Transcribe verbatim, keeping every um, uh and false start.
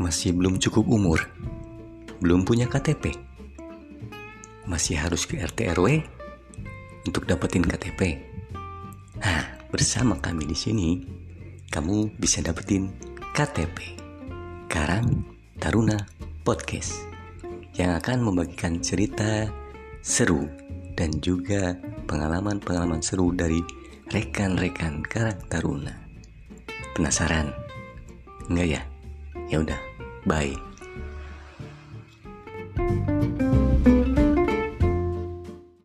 masih belum cukup umur, belum punya K T P, masih harus ke R T R W untuk dapetin K T P. Nah, bersama kami di sini, kamu bisa dapetin K T P Karang Taruna Podcast yang akan membagikan cerita seru dan juga pengalaman-pengalaman seru dari rekan-rekan Karang Taruna. Penasaran? Enggak ya? Ya udah, bye.